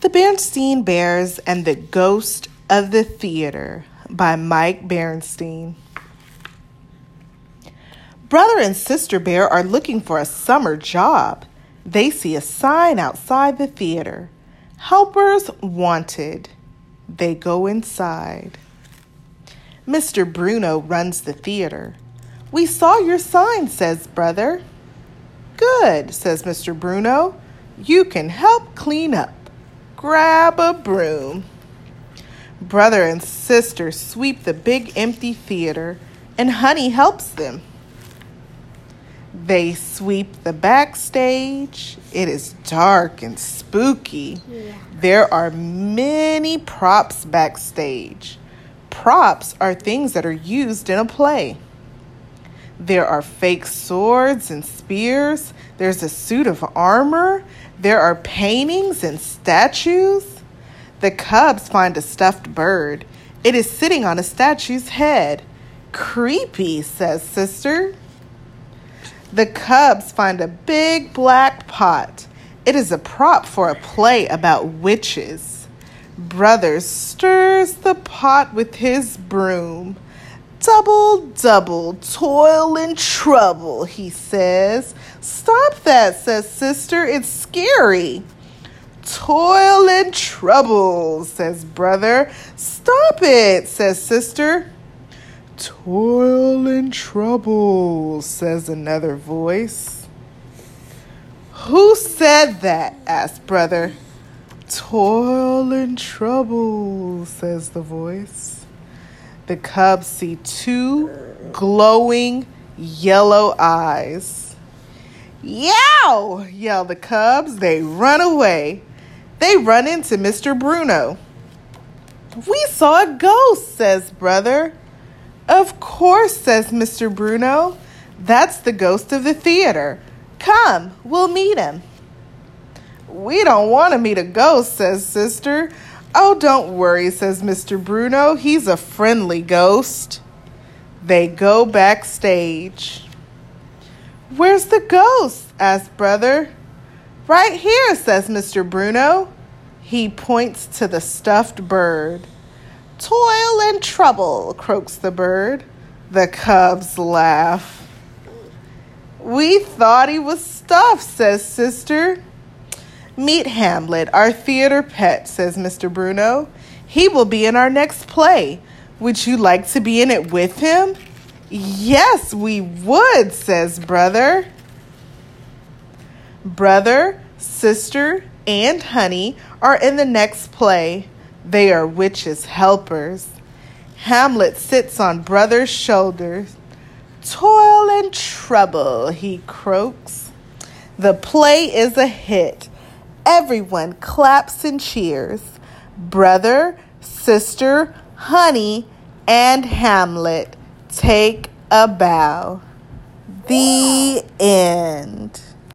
The Berenstain Bears and the Ghost of the Theater by Mike Berenstain. Brother and Sister Bear are looking for a summer job. They see a sign outside the theater. Helpers wanted. They go inside. Mr. Bruno runs the theater. "We saw your sign," says Brother. "Good," says Mr. Bruno. "You can help clean up. Grab a broom." Brother and Sister sweep the big empty theater, and Honey helps them. They sweep the backstage. It is dark and spooky. Yeah. There are many props backstage. Props are things that are used in a play. There are fake swords and spears. There's a suit of armor. There are paintings and statues. The cubs find a stuffed bird. It is sitting on a statue's head. "Creepy," says Sister. The cubs find a big black pot. It is a prop for a play about witches. Brother stirs the pot with his broom. "Double, double, toil and trouble," he says. "Stop that," says Sister. "It's scary." "Toil and trouble," says Brother. "Stop it," says Sister. "Toil and trouble," says another voice. "Who said that?" asks Brother. "Toil and trouble," says the voice. The cubs see two glowing yellow eyes. "Yow!" yell the cubs. They run away. They run into Mr. Bruno. "We saw a ghost," says Brother. "Of course," says Mr. Bruno. "That's the ghost of the theater. Come, we'll meet him." "We don't want to meet a ghost," says Sister. "Oh, don't worry," says Mr. Bruno. "He's a friendly ghost." They go backstage. "Where's the ghost?" asks Brother. "Right here," says Mr. Bruno. He points to the stuffed bird. "Toil and trouble," croaks the bird. The cubs laugh. "We thought he was stuffed," says Sister. "Meet Hamlet, our theater pet," says Mr. Bruno. "He will be in our next play. Would you like to be in it with him?" "Yes, we would," says Brother. Brother, Sister, and Honey are in the next play. They are witches' helpers. Hamlet sits on Brother's shoulders. "Toil and trouble," he croaks. The play is a hit. Everyone claps and cheers. Brother, Sister, Honey, and Hamlet take a bow. The end.